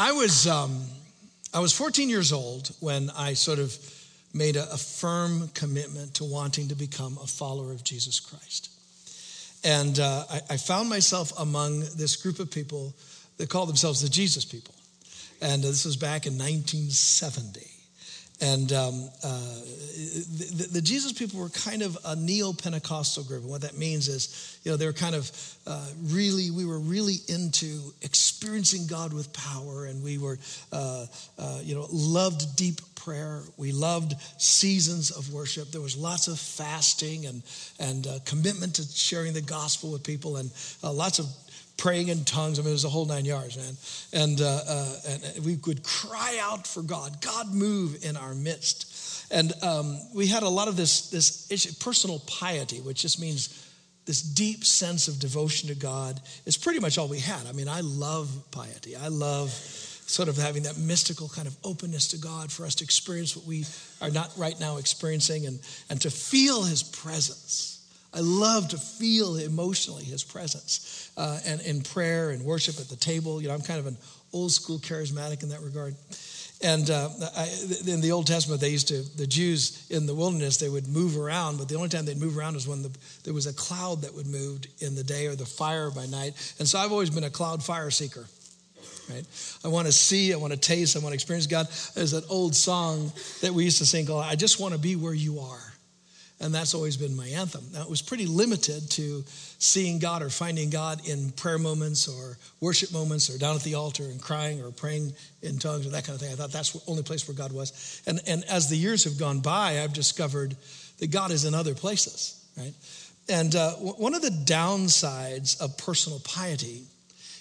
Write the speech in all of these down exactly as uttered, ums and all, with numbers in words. I was um, I was fourteen years old when I sort of made a, a firm commitment to wanting to become a follower of Jesus Christ. And uh, I, I found myself among this group of people that call themselves the Jesus people. And uh, this was back in nineteen seventy. And um, uh, the, the Jesus people were kind of a neo-Pentecostal group. And what that means is, you know, they were kind of uh, really, we were really into experiencing God with power. And we were, uh, uh, you know, loved deep prayer. We loved seasons of worship. There was lots of fasting and, and uh, commitment to sharing the gospel with people and uh, lots of praying in tongues. I mean, it was a whole nine yards, man. And, uh, uh, and we would cry out for God. God move in our midst. And um, we had a lot of this, this issue, personal piety, which just means this deep sense of devotion to God is pretty much all we had. I mean, I love piety. I love sort of having that mystical kind of openness to God for us to experience what we are not right now experiencing and, and to feel his presence. I love to feel emotionally his presence uh, and in prayer and worship at the table. You know, I'm kind of an old school charismatic in that regard. And uh, I, in the Old Testament, they used to, the Jews in the wilderness, they would move around, but the only time they'd move around was when the, there was a cloud that would move in the day or the fire by night. And so I've always been a cloud fire seeker. Right? I want to see, I want to taste, I want to experience God. There's that old song that we used to sing called, I Just Want to Be Where You Are. And that's always been my anthem. Now, it was pretty limited to seeing God or finding God in prayer moments or worship moments or down at the altar and crying or praying in tongues or that kind of thing. I thought that's the only place where God was. And and as the years have gone by, I've discovered that God is in other places, right? And uh, w- one of the downsides of personal piety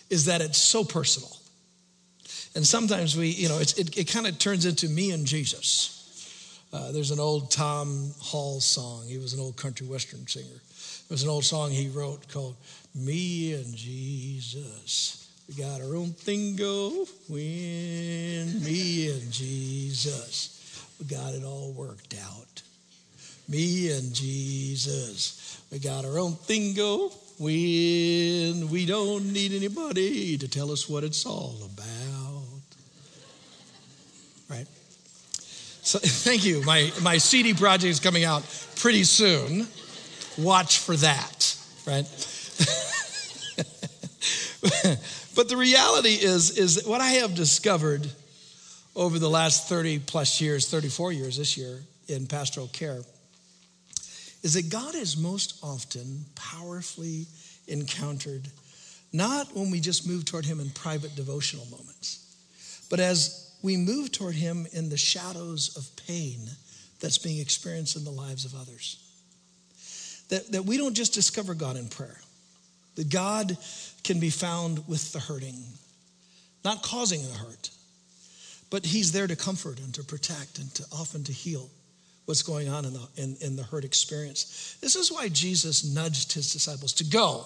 is that it's so personal. And sometimes we, you know, it's, it, it kind of turns into me and Jesus. Uh, there's an old Tom Hall song. He was an old country western singer. It was an old song he wrote called Me and Jesus. We got our own thing going. Me and Jesus. We got it all worked out. Me and Jesus. We got our own thing going. We don't need anybody to tell us what it's all about. Right? So, thank you. My my C D project is coming out pretty soon. Watch for that, right? But the reality is, is what I have discovered over the last thirty plus years, thirty-four years this year in pastoral care, is that God is most often powerfully encountered, not when we just move toward him in private devotional moments, but as we move toward him in the shadows of pain that's being experienced in the lives of others. That, that we don't just discover God in prayer. That God can be found with the hurting, not causing the hurt, but he's there to comfort and to protect and to often to heal what's going on in the, in, in the hurt experience. This is why Jesus nudged his disciples to go.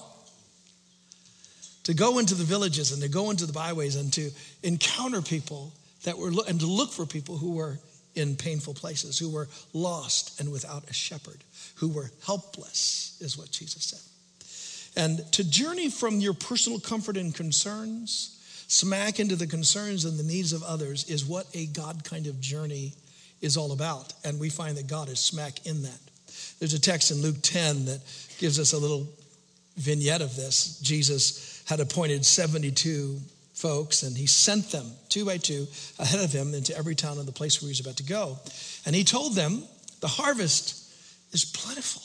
To go into the villages and to go into the byways and to encounter people that were, and to look for people who were in painful places, who were lost and without a shepherd, who were helpless, is what Jesus said. And to journey from your personal comfort and concerns, smack into the concerns and the needs of others is what a God kind of journey is all about. And we find that God is smack in that. There's a text in Luke ten that gives us a little vignette of this. Jesus had appointed seventy-two folks, and he sent them two by two ahead of him into every town and the place where he was about to go. And he told them, the harvest is plentiful.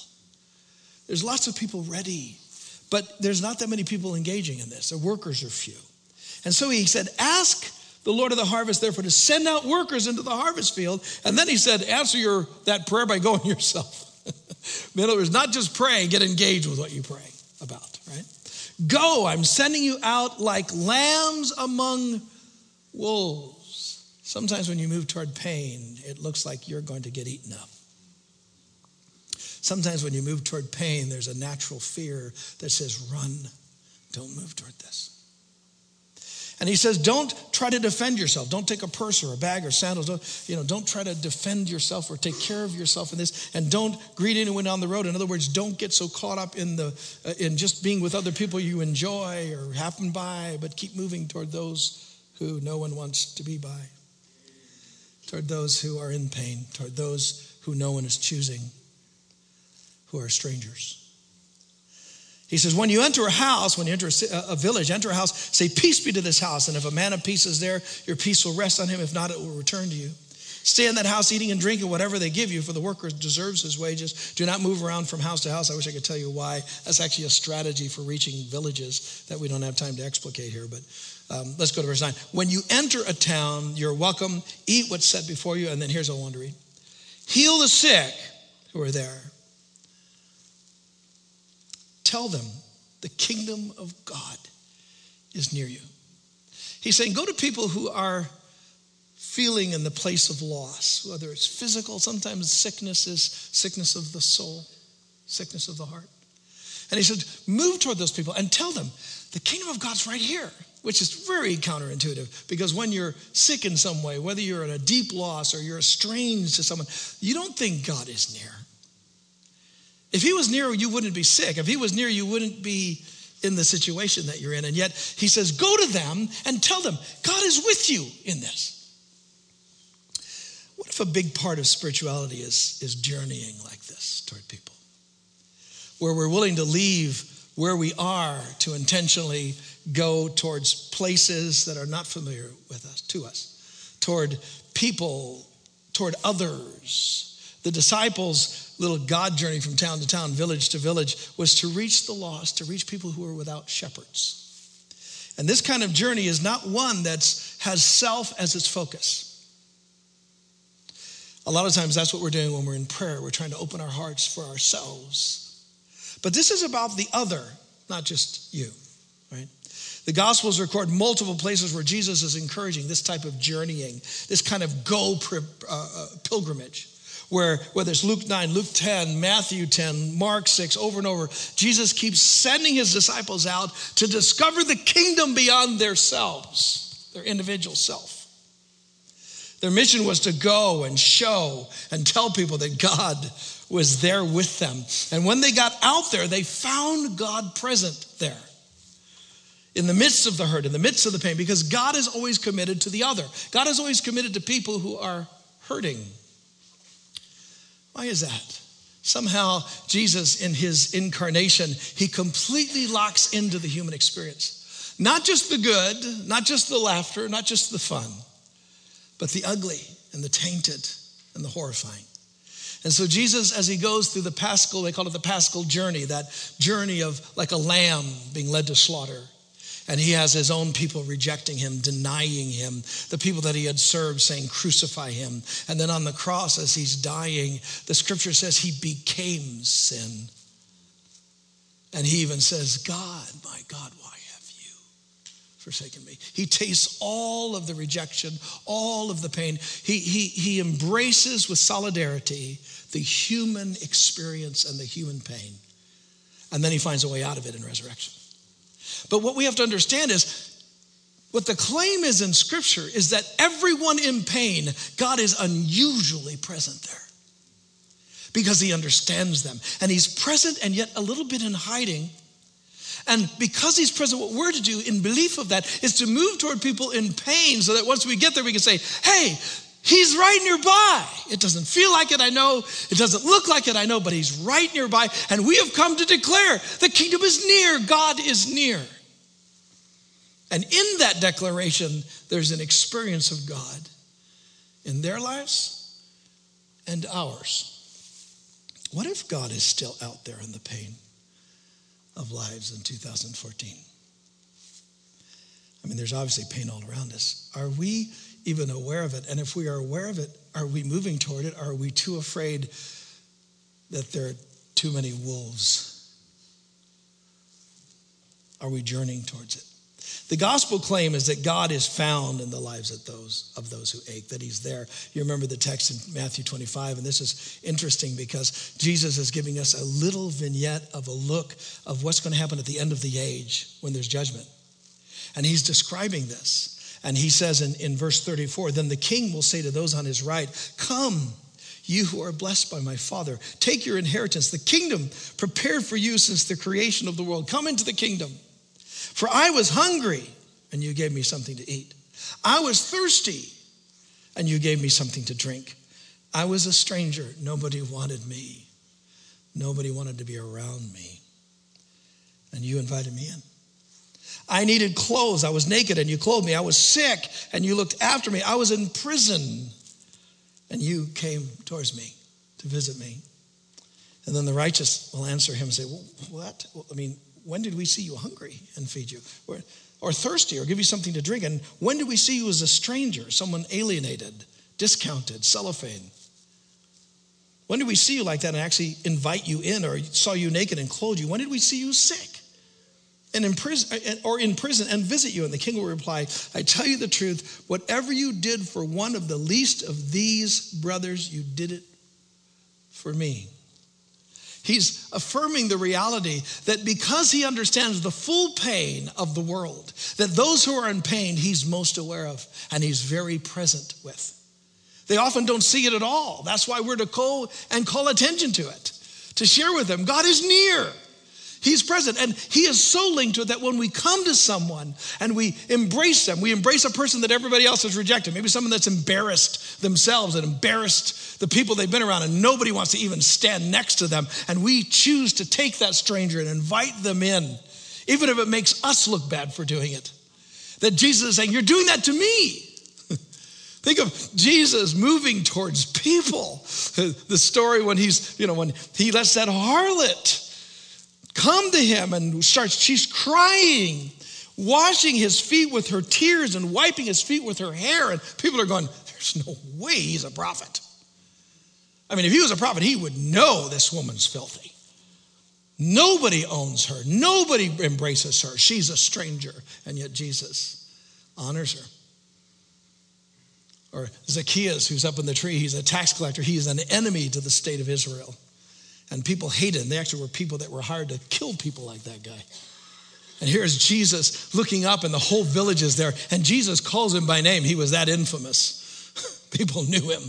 There's lots of people ready, but there's not that many people engaging in this. The workers are few. And so he said, ask the Lord of the harvest, therefore, to send out workers into the harvest field. And then he said, answer your that prayer by going yourself. In other words, not just pray, get engaged with what you pray about, right? Go, I'm sending you out like lambs among wolves. Sometimes when you move toward pain, it looks like you're going to get eaten up. Sometimes when you move toward pain, there's a natural fear that says, run, don't move toward this. And he says, don't try to defend yourself. Don't take a purse or a bag or sandals. Don't, you know, don't try to defend yourself or take care of yourself in this. And don't greet anyone on the road. In other words, don't get so caught up in the uh, in just being with other people you enjoy or happen by, but keep moving toward those who no one wants to be by, toward those who are in pain, toward those who no one is choosing, who are strangers. He says, when you enter a house, when you enter a village, enter a house, say, peace be to this house. And if a man of peace is there, your peace will rest on him. If not, it will return to you. Stay in that house eating and drinking whatever they give you, for the worker deserves his wages. Do not move around from house to house. I wish I could tell you why. That's actually a strategy for reaching villages that we don't have time to explicate here. But um, let's go to verse nine. When you enter a town, you're welcome. Eat what's set before you. And then here's a one to read. Heal the sick who are there. Tell them the kingdom of God is near you. He's saying, go to people who are feeling in the place of loss, whether it's physical, sometimes sickness is sickness of the soul, sickness of the heart. And he said, move toward those people and tell them the kingdom of God's right here, which is very counterintuitive, because when you're sick in some way, whether you're in a deep loss or you're estranged to someone, you don't think God is near. If he was near, you wouldn't be sick. If he was near, you wouldn't be in the situation that you're in. And yet he says, go to them and tell them God is with you in this. What if a big part of spirituality is, is journeying like this toward people, where we're willing to leave where we are to intentionally go towards places that are not familiar with us, to us, toward people, toward others. The disciples' little God journey from town to town, village to village, was to reach the lost, to reach people who are without shepherds. And this kind of journey is not one that has self as its focus. A lot of times that's what we're doing when we're in prayer. We're trying to open our hearts for ourselves. But this is about the other, not just you, right? The Gospels record multiple places where Jesus is encouraging this type of journeying, this kind of go pilgrimage, where whether it's Luke nine, Luke ten, Matthew ten, Mark six, over and over, Jesus keeps sending his disciples out to discover the kingdom beyond their selves, their individual self. Their mission was to go and show and tell people that God was there with them. And when they got out there, they found God present there in the midst of the hurt, in the midst of the pain, because God is always committed to the other. God is always committed to people who are hurting. Why is that? Somehow Jesus, in his incarnation, he completely locks into the human experience. Not just the good, not just the laughter, not just the fun, but the ugly and the tainted and the horrifying. And so Jesus, as he goes through the Paschal, they call it the Paschal journey, that journey of like a lamb being led to slaughter. And he has his own people rejecting him, denying him, the people that he had served saying, crucify him. And then on the cross, as he's dying, the scripture says he became sin. And he even says, God, my God, why forsaken me? He tastes all of the rejection, all of the pain. He, he, he embraces with solidarity the human experience and the human pain. And then he finds a way out of it in resurrection. But what we have to understand is what the claim is in Scripture is that everyone in pain, God is unusually present there, because he understands them. And he's present and yet a little bit in hiding. And because he's present, what we're to do in belief of that is to move toward people in pain so that once we get there, we can say, hey, he's right nearby. It doesn't feel like it, I know. It doesn't look like it, I know, but he's right nearby. And we have come to declare the kingdom is near, God is near. And in that declaration, there's an experience of God in their lives and ours. What if God is still out there in the pain of lives in two thousand fourteen. I mean, there's obviously pain all around us. Are we even aware of it? And if we are aware of it, are we moving toward it? Are we too afraid that there are too many wolves? Are we journeying towards it? The gospel claim is that God is found in the lives of those, of those who ache, that he's there. You remember the text in Matthew twenty-five, and this is interesting because Jesus is giving us a little vignette of a look of what's going to happen at the end of the age when there's judgment. And he's describing this. And he says in, in verse thirty-four, then the king will say to those on his right, come, you who are blessed by my Father, take your inheritance, the kingdom prepared for you since the creation of the world. Come into the kingdom. For I was hungry, and you gave me something to eat. I was thirsty, and you gave me something to drink. I was a stranger. Nobody wanted me. Nobody wanted to be around me. And you invited me in. I needed clothes. I was naked, and you clothed me. I was sick, and you looked after me. I was in prison, and you came towards me to visit me. And then the righteous will answer him and say, well, what? I mean, when did we see you hungry and feed you? Or, or thirsty or give you something to drink? And when did we see you as a stranger, someone alienated, discounted, cellophane? When did we see you like that and actually invite you in, or saw you naked and clothe you? When did we see you sick and in prison, or in prison and visit you? And the king will reply, I tell you the truth, whatever you did for one of the least of these brothers, you did it for me. He's affirming the reality that because he understands the full pain of the world, that those who are in pain, he's most aware of and he's very present with. They often don't see it at all. That's why we're to go and call attention to it, to share with them. God is near. He's present. And he is so linked to it that when we come to someone and we embrace them, we embrace a person that everybody else has rejected. Maybe someone that's embarrassed themselves and embarrassed the people they've been around, and nobody wants to even stand next to them. And we choose to take that stranger and invite them in, even if it makes us look bad for doing it. That Jesus is saying, you're doing that to me. Think of Jesus moving towards people. The story when he's, you know, when he lets that harlot come to him and starts, she's crying, washing his feet with her tears and wiping his feet with her hair. And people are going, there's no way he's a prophet. I mean, if he was a prophet, he would know this woman's filthy. Nobody owns her. Nobody embraces her. She's a stranger. And yet Jesus honors her. Or Zacchaeus, who's up in the tree, he's a tax collector. He's an enemy to the state of Israel. And people hated him. They actually were people that were hired to kill people like that guy. And here's Jesus looking up, and the whole village is there. And Jesus calls him by name. He was that infamous. People knew him.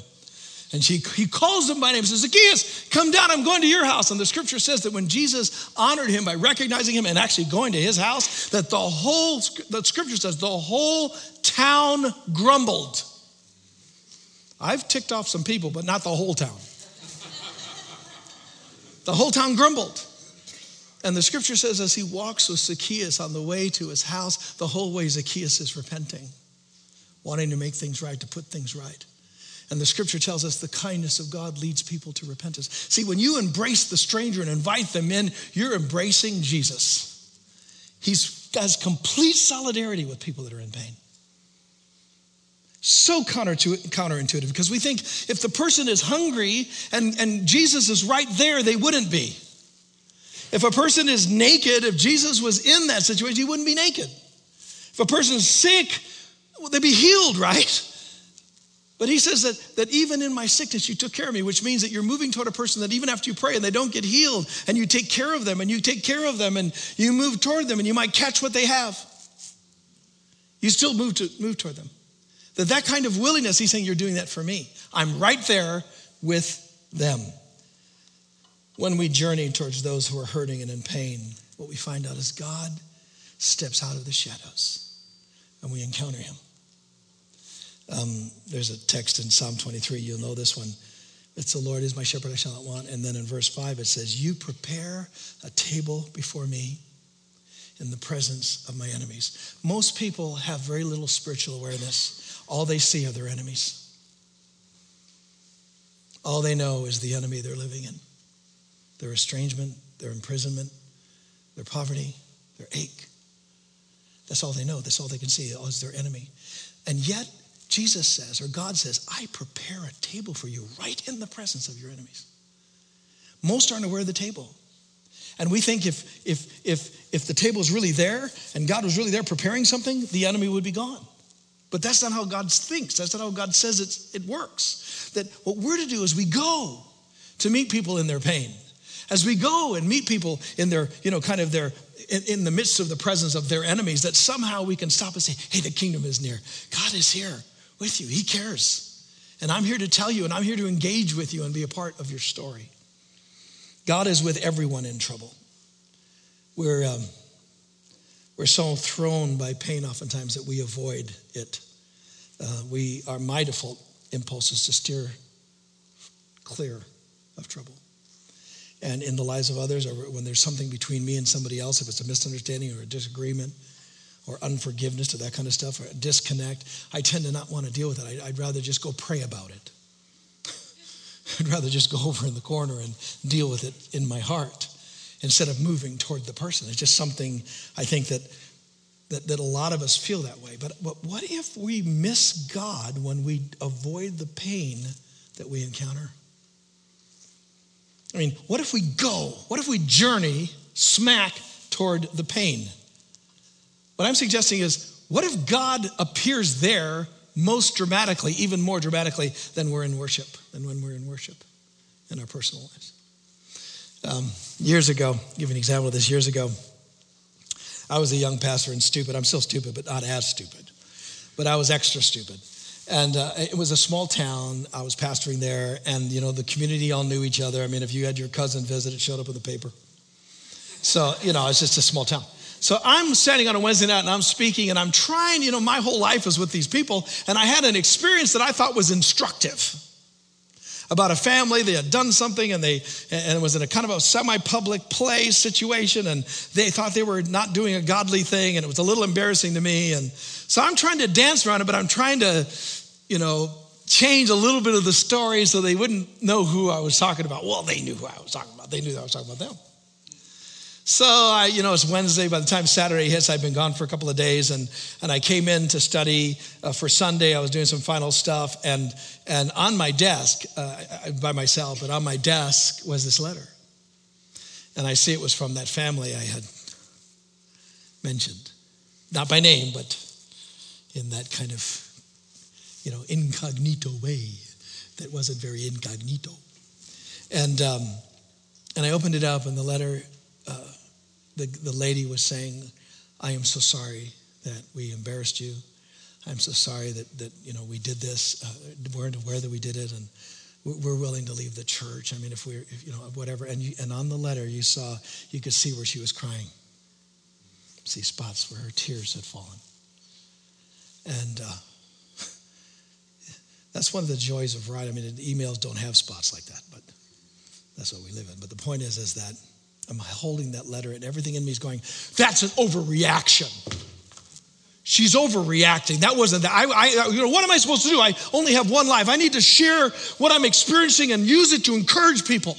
And she, he calls him by name. He says, Zacchaeus, come down. I'm going to your house. And the scripture says that when Jesus honored him by recognizing him and actually going to his house, that the whole, the scripture says, the whole town grumbled. I've ticked off some people, but not the whole town. The whole town grumbled. And the scripture says as he walks with Zacchaeus on the way to his house, the whole way Zacchaeus is repenting, wanting to make things right, to put things right. And the scripture tells us the kindness of God leads people to repentance. See, when you embrace the stranger and invite them in, you're embracing Jesus. He has complete solidarity with people that are in pain. So counterintuitive, because we think if the person is hungry and, and Jesus is right there, they wouldn't be. If a person is naked, if Jesus was in that situation, he wouldn't be naked. If a person is sick, well, they'd be healed, right? But he says that, that even in my sickness, you took care of me, which means that you're moving toward a person that even after you pray and they don't get healed, and you take care of them, and you take care of them, and you move toward them, and you might catch what they have. You still move to move toward them. That that kind of willingness, he's saying, you're doing that for me. I'm right there with them. When we journey towards those who are hurting and in pain, what we find out is God steps out of the shadows and we encounter him. Um, there's a text in Psalm twenty-three, you'll know this one. It's the Lord is my shepherd, I shall not want. And then in verse five, it says, you prepare a table before me in the presence of my enemies. Most people have very little spiritual awareness. All they see are their enemies. All they know is the enemy they're living in. Their estrangement, their imprisonment, their poverty, their ache. That's all they know. That's all they can see is their enemy. And yet, Jesus says, or God says, I prepare a table for you right in the presence of your enemies. Most aren't aware of the table. And we think if, if, if, if the table is really there and God was really there preparing something, the enemy would be gone. But that's not how God thinks. That's not how God says it's, it works. That what we're to do is we go to meet people in their pain. As we go and meet people in their, you know, kind of their, in, in the midst of the presence of their enemies, that somehow we can stop and say, hey, the kingdom is near. God is here with you. He cares. And I'm here to tell you, and I'm here to engage with you and be a part of your story. God is with everyone in trouble. We're... Um, We're so thrown by pain oftentimes that we avoid it. Uh, we are my default impulse is to steer clear of trouble. And in the lives of others, or when there's something between me and somebody else, if it's a misunderstanding or a disagreement or unforgiveness or that kind of stuff, or a disconnect, I tend to not want to deal with it. I'd rather just go pray about it. I'd rather just go over in the corner and deal with it in my heart instead of moving toward the person. It's just something I think that that, that a lot of us feel that way. But, but what if we miss God when we avoid the pain that we encounter? I mean, what if we go? What if we journey smack toward the pain? What I'm suggesting is, what if God appears there most dramatically, even more dramatically than we're in worship, than when we're in worship in our personal lives? Um, years ago, I'll give you an example of this. Years ago, I was a young pastor and stupid. I'm still stupid, but not as stupid. But I was extra stupid. And uh, it was a small town. I was pastoring there, and, you know, the community all knew each other. I mean, if you had your cousin visit, it showed up in the paper. So, you know, it's just a small town. So I'm standing on a Wednesday night, and I'm speaking, and I'm trying, you know, my whole life was with these people, and I had an experience that I thought was instructive about a family. They had done something, and they and it was in a kind of a semi-public play situation, and they thought they were not doing a godly thing, and it was a little embarrassing to me. And so I'm trying to dance around it, but I'm trying to, you know, change a little bit of the story so they wouldn't know who I was talking about. Well, they knew who I was talking about. They knew that I was talking about them. So, I, you know, it's Wednesday. By the time Saturday hits, I've been gone for a couple of days, and, and I came in to study uh, for Sunday. I was doing some final stuff, and and on my desk, uh, by myself, but on my desk was this letter. And I see it was from that family I had mentioned. Not by name, but in that kind of, you know, incognito way that wasn't very incognito. And, um, and I opened it up, and the letter... Uh, the, the lady was saying, I am so sorry that we embarrassed you. I'm so sorry that, that you know, we did this. Uh, weren't aware that we did it, and we're willing to leave the church. I mean, if we're, if, you know, whatever. And, you, and on the letter, you saw, you could see where she was crying. See spots where her tears had fallen. And uh, that's one of the joys of writing. I mean, emails don't have spots like that, but that's what we live in. But the point is, is that I'm holding that letter, and everything in me is going, that's an overreaction. She's overreacting. That wasn't that. I, I, you know, what am I supposed to do? I only have one life. I need to share what I'm experiencing and use it to encourage people.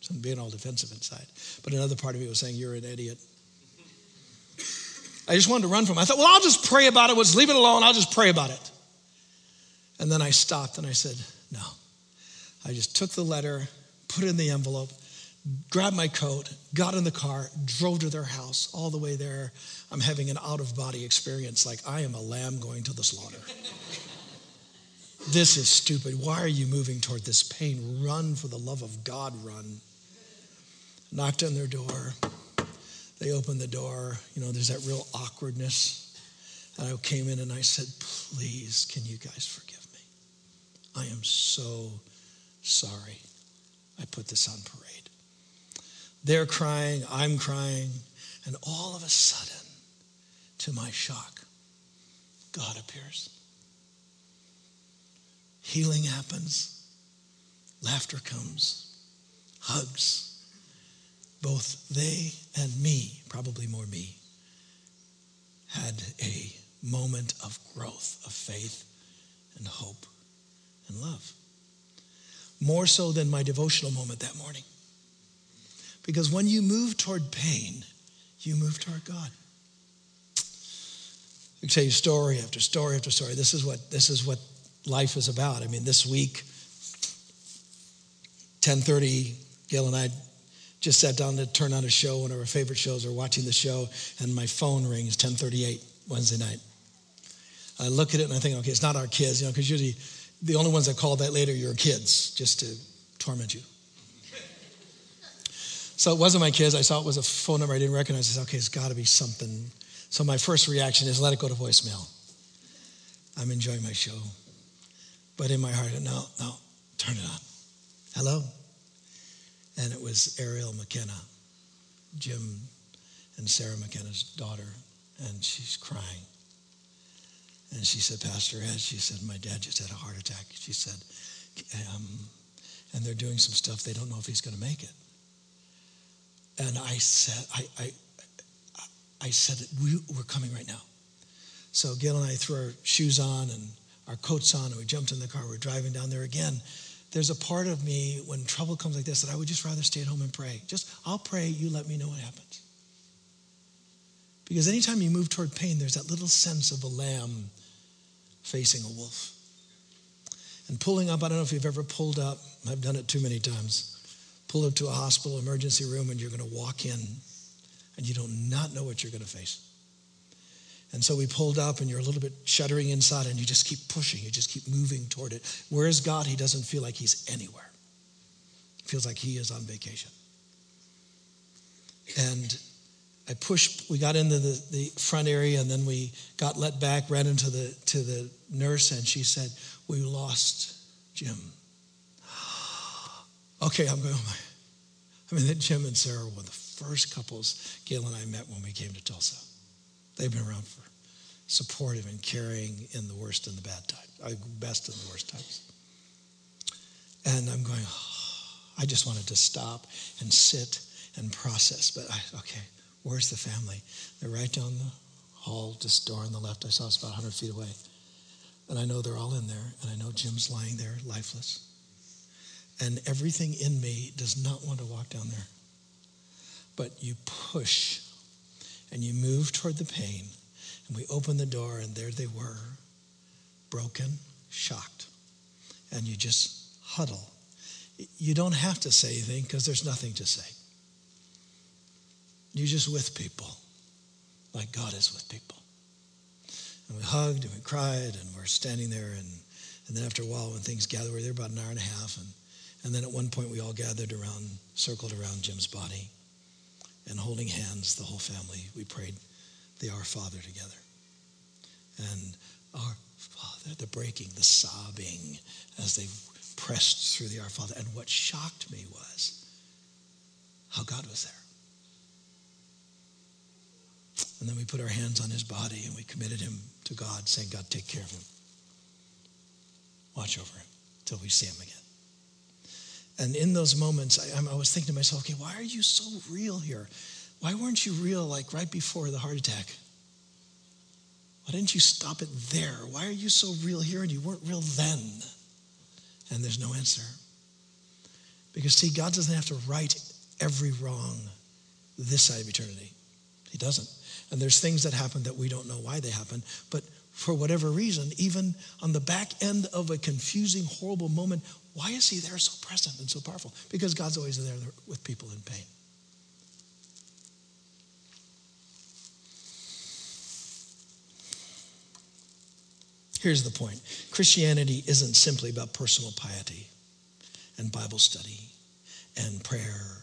So I'm being all defensive inside. But another part of me was saying, you're an idiot. I just wanted to run from it. I thought, well, I'll just pray about it. We'll just leave it alone. I'll just pray about it. And then I stopped, and I said, no. I just took the letter, put it in the envelope, grabbed my coat, got in the car, drove to their house. All the way there, I'm having an out-of-body experience, like I am a lamb going to the slaughter. This is stupid. Why are you moving toward this pain? Run, for the love of God, run. Knocked on their door. They opened the door. You know, there's that real awkwardness. And I came in, and I said, please, can you guys forgive me? I am so sorry I put this on parade. They're crying, I'm crying, and all of a sudden, to my shock, God appears. Healing happens, laughter comes, hugs. Both they and me, probably more me, had a moment of growth, of faith and hope and love. More so than my devotional moment that morning. Because when you move toward pain, you move toward God. I can tell you story after story after story. This is what this is what life is about. I mean, this week, ten thirty, Gail and I just sat down to turn on a show, one of our favorite shows. We're watching the show, and my phone rings, ten thirty-eight, Wednesday night. I look at it, and I think, okay, it's not our kids, you know, because usually the only ones that call that later are your kids, just to torment you. So it wasn't my kids. I saw it was a phone number I didn't recognize. I said, okay, it's got to be something. So my first reaction is, let it go to voicemail. I'm enjoying my show. But in my heart, no, no, turn it on. Hello? And it was Ariel McKenna, Jim and Sarah McKenna's daughter, and she's crying. And she said, Pastor Ed, she said, my dad just had a heart attack. She said, um, and they're doing some stuff. They don't know if he's going to make it. And I said, I, I, I said, we, we're coming right now. So Gail and I threw our shoes on and our coats on, and we jumped in the car. We're driving down there again. There's a part of me when trouble comes like this that I would just rather stay at home and pray. Just, I'll pray, you let me know what happens. Because anytime you move toward pain, there's that little sense of a lamb facing a wolf. And pulling up, I don't know if you've ever pulled up. I've done it too many times. Pull up to a hospital emergency room, and you're going to walk in, and you do not know what you're going to face. And so we pulled up, and you're a little bit shuddering inside, and you just keep pushing. You just keep moving toward it. Where is God? He doesn't feel like he's anywhere. It feels like he is on vacation. And I pushed, we got into the, the front area, and then we got let back, ran into the to the nurse, and she said, we lost Jim. Okay, I'm going, I mean, Jim and Sarah were the first couples Gail and I met when we came to Tulsa. They've been around for supportive and caring in the worst and the bad times, best and the worst times. And I'm going, oh, I just wanted to stop and sit and process, but I, okay. Where's the family? They're right down the hall, this door on the left. I saw it's about one hundred feet away. And I know they're all in there. And I know Jim's lying there, lifeless. And everything in me does not want to walk down there. But you push and you move toward the pain. And we open the door, and there they were, broken, shocked. And you just huddle. You don't have to say anything because there's nothing to say. You're just with people, like God is with people. And we hugged and we cried, and we're standing there. And, and then after a while, when things gather, we were there about an hour and a half. And, and then at one point, we all gathered around, circled around Jim's body. And holding hands, the whole family, we prayed the Our Father together. And Our Father, the breaking, the sobbing as they pressed through the Our Father. And what shocked me was how God was there. And then we put our hands on his body and we committed him to God, saying, God, take care of him. Watch over him till we see him again. And in those moments, I, I was thinking to myself, okay, why are you so real here? Why weren't you real like right before the heart attack? Why didn't you stop it there? Why are you so real here and you weren't real then? And there's no answer. Because, see, God doesn't have to right every wrong this side of eternity. He doesn't. And there's things that happen that we don't know why they happen. But for whatever reason, even on the back end of a confusing, horrible moment, why is he there so present and so powerful? Because God's always there with people in pain. Here's the point. Christianity isn't simply about personal piety and Bible study and prayer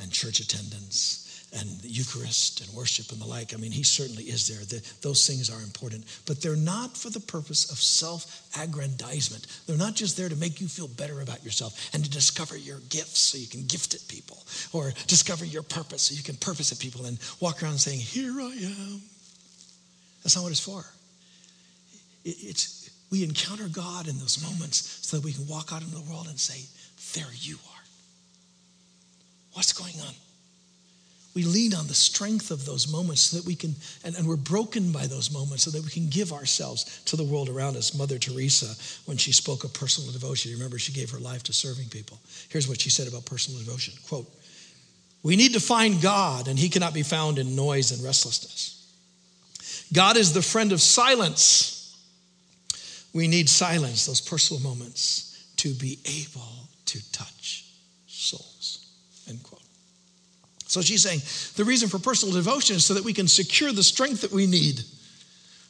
and church attendance and the Eucharist and worship and the like. I mean, he certainly is there. The, those things are important. But they're not for the purpose of self-aggrandizement. They're not just there to make you feel better about yourself and to discover your gifts so you can gift at people, or discover your purpose so you can purpose at people and walk around saying, here I am. That's not what it's for. It, it's we encounter God in those moments so that we can walk out into the world and say, there you are. What's going on? We lean on the strength of those moments so that we can, and, and we're broken by those moments so that we can give ourselves to the world around us. Mother Teresa, when she spoke of personal devotion, you remember she gave her life to serving people. Here's what she said about personal devotion. Quote, we need to find God, and he cannot be found in noise and restlessness. God is the friend of silence. We need silence, those personal moments, to be able to touch souls, end quote. So she's saying the reason for personal devotion is so that we can secure the strength that we need,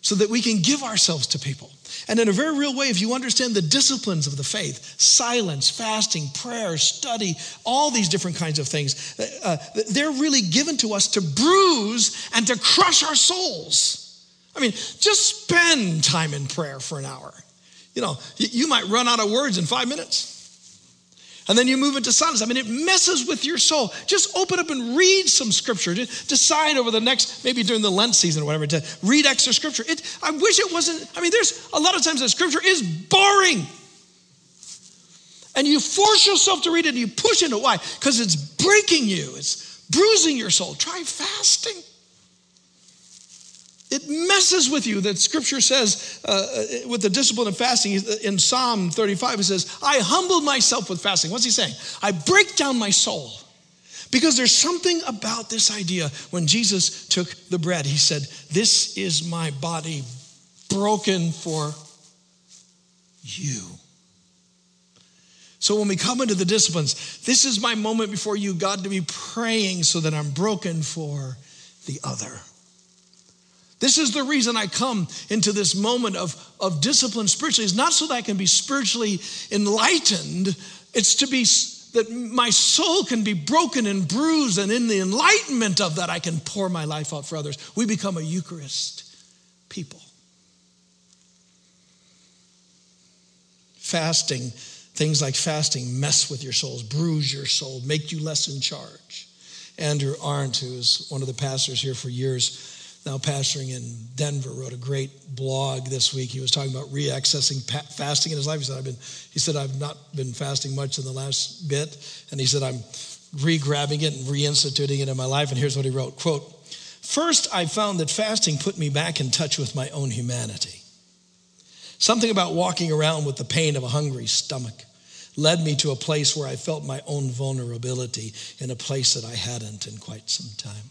so that we can give ourselves to people. And in a very real way, if you understand the disciplines of the faith, silence, fasting, prayer, study, all these different kinds of things, uh, they're really given to us to bruise and to crush our souls. I mean, just spend time in prayer for an hour. You know, you might run out of words in five minutes. And then you move into Psalms. I mean, it messes with your soul. Just open up and read some scripture. Just decide over the next, maybe during the Lent season or whatever, to read extra scripture. It, I wish it wasn't, I mean, there's a lot of times that scripture is boring. And you force yourself to read it and you push into it. Why? Because it's breaking you. It's bruising your soul. Try fasting. It messes with you that scripture says uh, with the discipline of fasting in Psalm thirty-five, it says, I humble myself with fasting. What's he saying? I break down my soul because there's something about this idea. When Jesus took the bread, he said, this is my body broken for you. So when we come into the disciplines, this is my moment before you, God, to be praying so that I'm broken for the other. This is the reason I come into this moment of, of discipline spiritually. It's not so that I can be spiritually enlightened. It's to be that my soul can be broken and bruised, and in the enlightenment of that, I can pour my life out for others. We become a Eucharist people. Fasting, things like fasting mess with your souls, bruise your soul, make you less in charge. Andrew Arndt, who is one of the pastors here for years, now pastoring in Denver, wrote a great blog this week. He was talking about reaccessing fasting in his life. He said, I've been, he said, I've not been fasting much in the last bit. And he said, I'm re-grabbing it and reinstituting it in my life. And here's what he wrote, quote, first, I found that fasting put me back in touch with my own humanity. Something about walking around with the pain of a hungry stomach led me to a place where I felt my own vulnerability in a place that I hadn't in quite some time.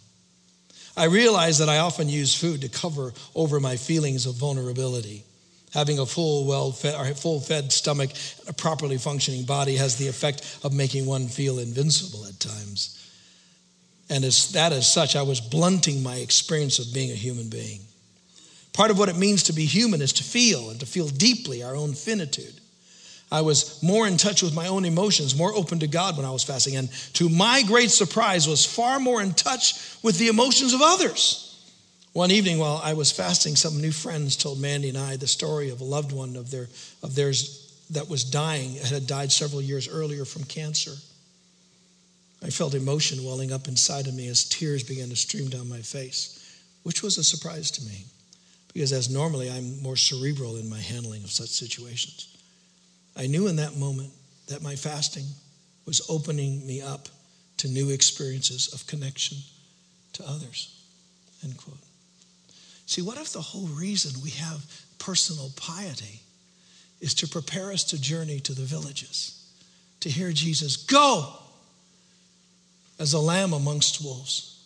I realized that I often use food to cover over my feelings of vulnerability. Having a full, well-fed, or full-fed stomach and a properly functioning body has the effect of making one feel invincible at times. And as that as such, I was blunting my experience of being a human being. Part of what it means to be human is to feel and to feel deeply our own finitude. I was more in touch with my own emotions, more open to God when I was fasting, and to my great surprise was far more in touch with the emotions of others. One evening while I was fasting, some new friends told Mandy and I the story of a loved one of, their, of theirs that was dying, had died several years earlier from cancer. I felt emotion welling up inside of me as tears began to stream down my face, which was a surprise to me, because as normally I'm more cerebral in my handling of such situations. I knew in that moment that my fasting was opening me up to new experiences of connection to others, end quote. See, what if the whole reason we have personal piety is to prepare us to journey to the villages, to hear Jesus go as a lamb amongst wolves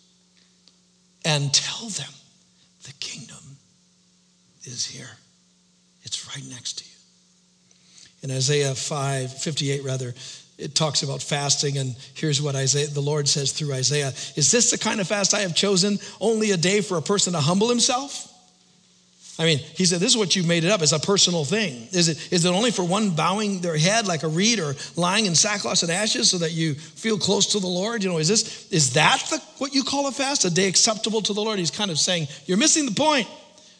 and tell them the kingdom is here. It's right next to you. In Isaiah five, fifty-eight rather, it talks about fasting, and here's what Isaiah, the Lord says through Isaiah, is this the kind of fast I have chosen, only a day for a person to humble himself? I mean, he said, this is what you made it up. It's a personal thing. Is it, is it only for one bowing their head like a reed or lying in sackcloth and ashes so that you feel close to the Lord? You know, is this, is that the, what you call a fast, a day acceptable to the Lord? He's kind of saying, you're missing the point.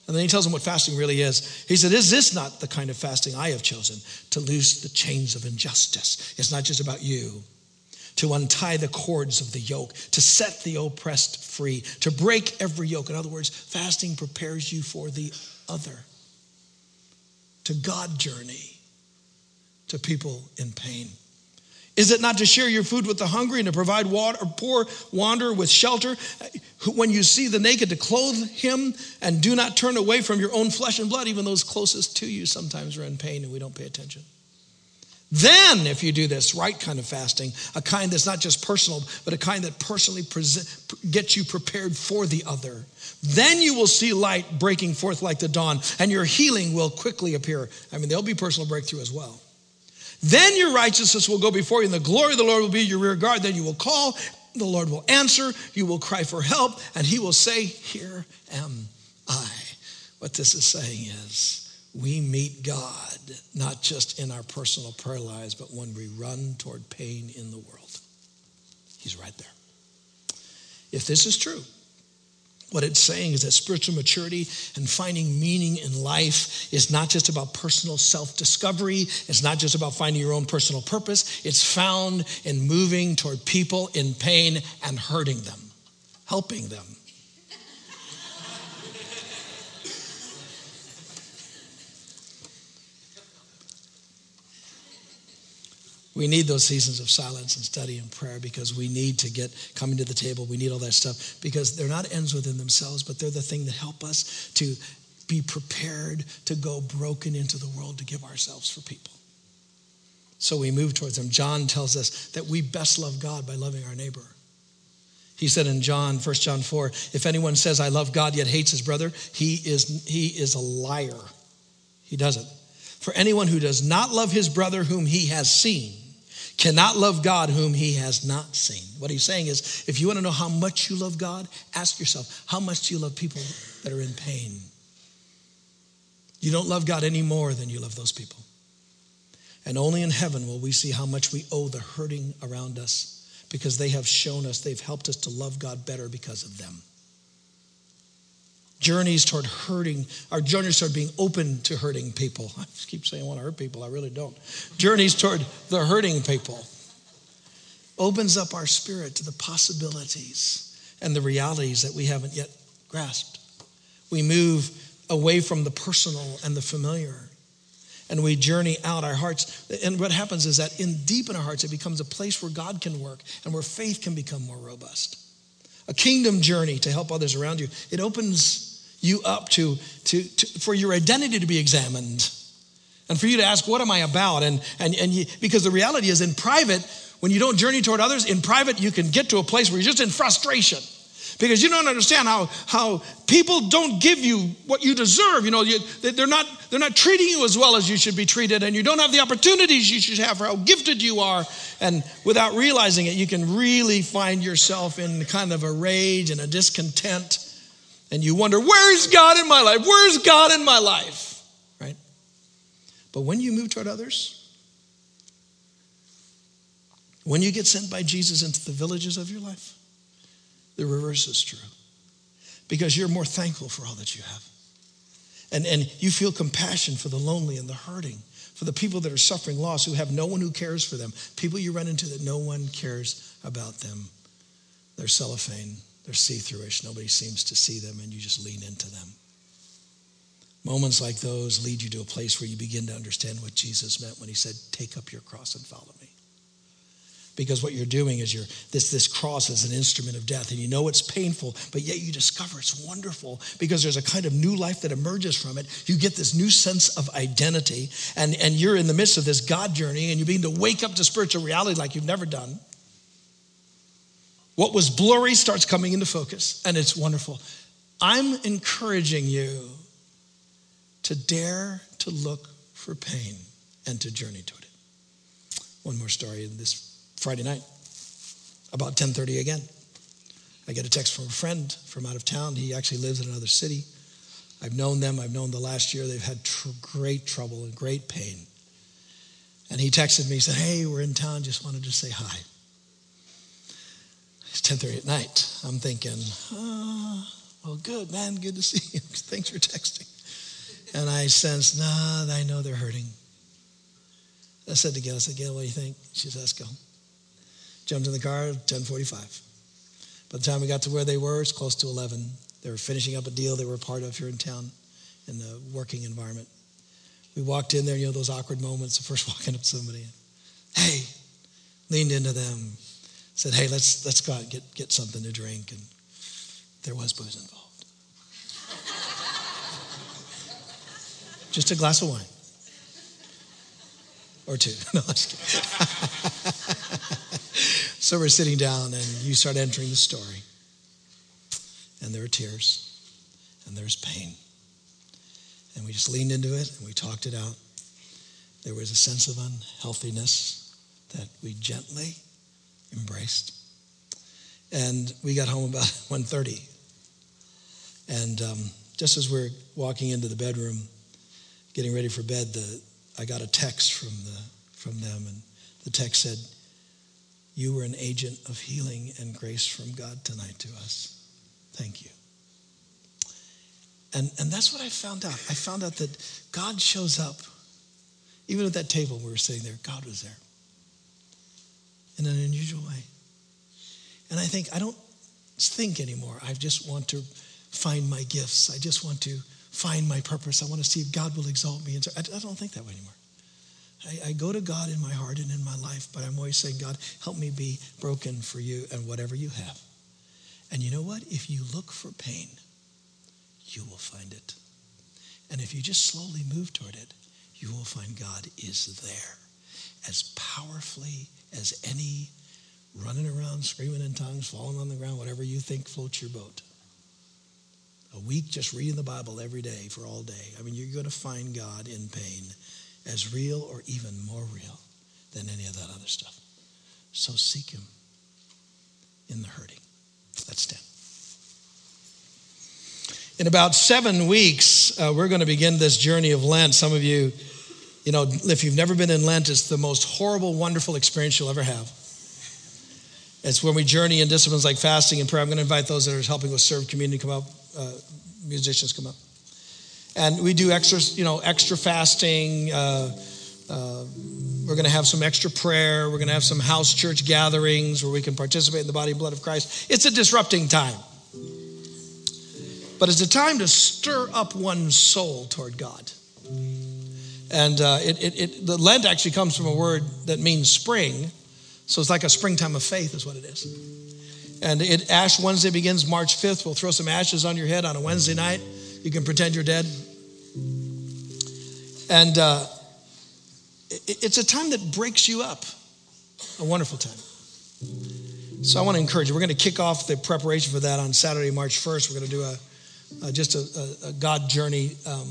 And then he tells them what fasting really is. He said, is this not the kind of fasting I have chosen? To loose the chains of injustice. It's not just about you. To untie the cords of the yoke. To set the oppressed free. To break every yoke. In other words, fasting prepares you for the other. To God journey. To people in pain. Is it not to share your food with the hungry and to provide water, or poor wanderer with shelter? When you see the naked, to clothe him, and do not turn away from your own flesh and blood. Even those closest to you sometimes are in pain and we don't pay attention. Then, if you do this right kind of fasting, a kind that's not just personal, but a kind that personally present, gets you prepared for the other, then you will see light breaking forth like the dawn, and your healing will quickly appear. I mean, there'll be personal breakthrough as well. Then your righteousness will go before you, and the glory of the Lord will be your rear guard. Then you will call, the Lord will answer, you will cry for help, and he will say, here am I. What this is saying is, we meet God, not just in our personal prayer lives, but when we run toward pain in the world. He's right there. If this is true, What it's saying is that spiritual maturity and finding meaning in life is not just about personal self-discovery. It's not just about finding your own personal purpose. It's found in moving toward people in pain and hurting them, helping them. We need those seasons of silence and study and prayer because we need to get coming to the table. We need all that stuff because they're not ends within themselves, but they're the thing that help us to be prepared to go broken into the world to give ourselves for people. So we move towards them. John tells us that we best love God by loving our neighbor. He said in John, First John four, if anyone says, I love God, yet hates his brother, he is, he is a liar. He doesn't. For anyone who does not love his brother whom he has seen, cannot love God whom he has not seen. What he's saying is, if you want to know how much you love God, ask yourself, how much do you love people that are in pain? You don't love God any more than you love those people. And only in heaven will we see how much we owe the hurting around us because they have shown us, they've helped us to love God better because of them. Journeys toward hurting, our journeys toward being open to hurting people. I just keep saying I want to hurt people, I really don't. Journeys toward the hurting people opens up our spirit to the possibilities and the realities that we haven't yet grasped. We move away from the personal and the familiar, and we journey out our hearts. And what happens is that in deep in our hearts, it becomes a place where God can work and where faith can become more robust. A kingdom journey to help others around you. It opens you up to, to, to for your identity to be examined and for you to ask, what am I about? And, and, and you, because the reality is in private, when you don't journey toward others, in private, you can get to a place where you're just in frustration because you don't understand how, how people don't give you what you deserve. You know, you, they're not, they're not treating you as well as you should be treated, and you don't have the opportunities you should have for how gifted you are. And without realizing it, you can really find yourself in kind of a rage and a discontent, and you wonder, where is God in my life? Where is God in my life, right? But when you move toward others, when you get sent by Jesus into the villages of your life, the reverse is true, because you're more thankful for all that you have. And, and you feel compassion for the lonely and the hurting, for the people that are suffering loss, who have no one who cares for them, people you run into that no one cares about them. They're cellophane, they're see-through-ish, nobody seems to see them, and you just lean into them. Moments like those lead you to a place where you begin to understand what Jesus meant when he said, take up your cross and follow me. Because what you're doing is you're, this, this cross is an instrument of death, and you know it's painful, but yet you discover it's wonderful because there's a kind of new life that emerges from it. You get this new sense of identity, and, and you're in the midst of this God journey, and you begin to wake up to spiritual reality like you've never done. What was blurry starts coming into focus, and it's wonderful. I'm encouraging you to dare to look for pain and to journey toward it. One more story in this Friday night, about ten thirty again. I get a text from a friend from out of town. He actually lives in another city. I've known them. I've known the last year. They've had tr- great trouble and great pain. And he texted me. He said, hey, we're in town. Just wanted to say hi. It's ten thirty at night. I'm thinking, oh, well, good, man. Good to see you. Thanks for texting. And I sense, nah, I know they're hurting. I said to Gail, I said, Gail, what do you think? She said, let's go. Jumped in the car, ten forty-five. By the time we got to where they were, it's close to eleven. They were finishing up a deal they were a part of here in town in the working environment. We walked in there, you know, those awkward moments of first walking up to somebody. Hey, leaned into them, said, hey, let's let's go out and get, get something to drink. And there was booze involved. Just a glass of wine. Or two. No, I'm just kidding. So we're sitting down, and you start entering the story. And there are tears, and there's pain. And we just leaned into it, and we talked it out. There was a sense of unhealthiness that we gently embraced. And we got home about one thirty. And um, just as we're walking into the bedroom, getting ready for bed, the I got a text from the from them, and the text said, you were an agent of healing and grace from God tonight to us. Thank you. And and that's what I found out. I found out that God shows up. Even at that table we were sitting there, God was there in an unusual way. And I think, I don't think anymore. I just want to find my gifts. I just want to find my purpose. I want to see if God will exalt me. And so I, I don't think that way anymore. I, I go to God in my heart and in my life, but I'm always saying, God, help me be broken for you and whatever you have. And you know what? If you look for pain, you will find it. And if you just slowly move toward it, you will find God is there as powerfully as any running around, screaming in tongues, falling on the ground, whatever you think floats your boat. A week just reading the Bible every day for all day. I mean, you're going to find God in pain as real or even more real than any of that other stuff. So seek him in the hurting. Let's stand. In about seven weeks, uh, we're going to begin this journey of Lent. Some of you, you know, if you've never been in Lent, it's the most horrible, wonderful experience you'll ever have. It's when we journey in disciplines like fasting and prayer. I'm going to invite those that are helping us serve community to come up, uh, musicians come up. And we do extra, you know, extra fasting. Uh, uh, we're going to have some extra prayer. We're going to have some house church gatherings where we can participate in the body and blood of Christ. It's a disrupting time. But it's a time to stir up one's soul toward God. And uh, it, it, it, the Lent actually comes from a word that means spring. So it's like a springtime of faith is what it is. And it, Ash Wednesday begins March fifth. We'll throw some ashes on your head on a Wednesday night. You can pretend you're dead. And uh, it, it's a time that breaks you up. A wonderful time. So I want to encourage you. We're going to kick off the preparation for that on Saturday, March first. We're going to do a Uh, just a, a, a God journey. Um,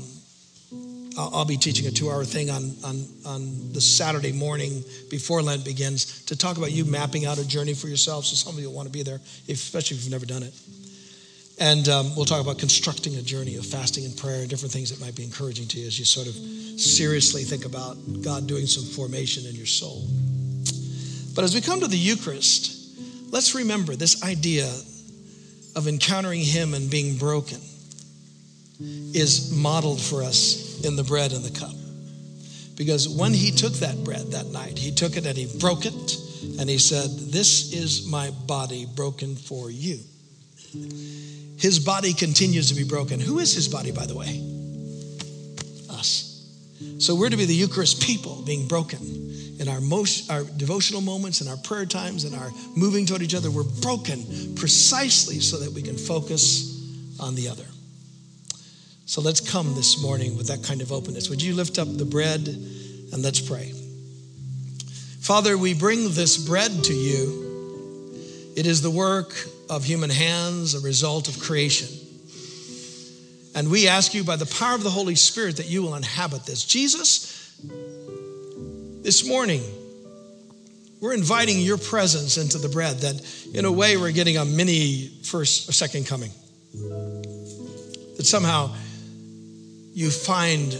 I'll, I'll be teaching a two-hour thing on, on, on the Saturday morning before Lent begins to talk about you mapping out a journey for yourself. So some of you will want to be there, if, especially if you've never done it. And um, we'll talk about constructing a journey of fasting and prayer and different things that might be encouraging to you as you sort of seriously think about God doing some formation in your soul. But as we come to the Eucharist, let's remember this idea of encountering him and being broken is modeled for us in the bread and the cup. Because when he took that bread that night, he took it and he broke it and he said, this is my body broken for you. His body continues to be broken. Who is his body, by the way? Us. So we're to be the Eucharist people, being broken in our, most, our devotional moments, in our prayer times, in our moving toward each other. We're broken precisely so that we can focus on the other. So let's come this morning with that kind of openness. Would you lift up the bread and let's pray. Father, we bring this bread to you. It is the work of human hands, a result of creation. And we ask you by the power of the Holy Spirit that you will inhabit this. Jesus, this morning, we're inviting your presence into the bread that in a way we're getting a mini first or second coming. That somehow you find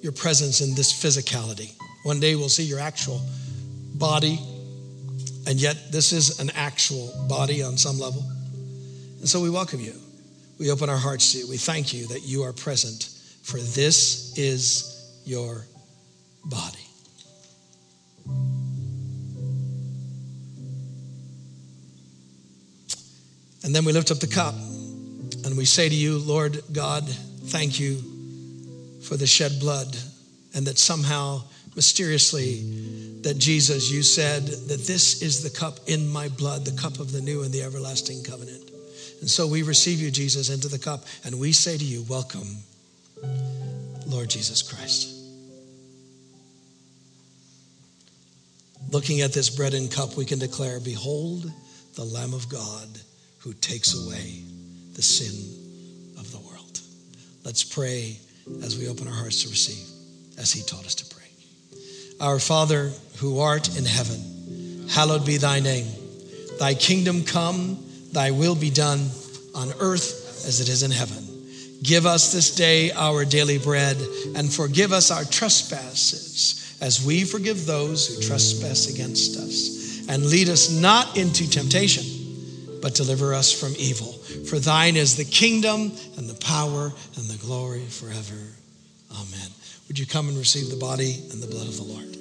your presence in this physicality. One day we'll see your actual body, and yet this is an actual body on some level. And so we welcome you. We open our hearts to you. We thank you that you are present, for this is your body. And then we lift up the cup and we say to you, Lord God, thank you for the shed blood, and that somehow mysteriously that Jesus, you said that this is the cup in my blood, the cup of the new and the everlasting covenant. And so we receive you, Jesus, into the cup and we say to you, welcome, Lord Jesus Christ. Looking at this bread and cup, we can declare, behold, the Lamb of God who takes away the sin of the world. Let's pray as we open our hearts to receive, as he taught us to pray. Our Father, who art in heaven, hallowed be thy name. Thy kingdom come, thy will be done on earth as it is in heaven. Give us this day our daily bread, and forgive us our trespasses as we forgive those who trespass against us. And lead us not into temptation, but deliver us from evil. For thine is the kingdom and the power and the glory forever. Amen. Would you come and receive the body and the blood of the Lord?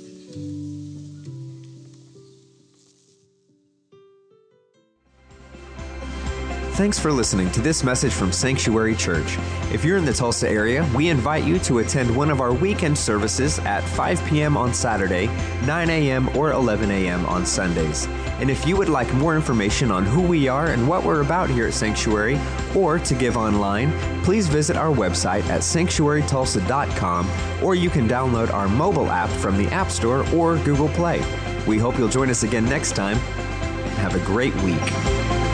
Thanks for listening to this message from Sanctuary Church. If you're in the Tulsa area, we invite you to attend one of our weekend services at five p.m. on Saturday, nine a.m. or eleven a.m. on Sundays. And if you would like more information on who we are and what we're about here at Sanctuary, or to give online, please visit our website at sanctuary tulsa dot com, or you can download our mobile app from the App Store or Google Play. We hope you'll join us again next time. Have a great week.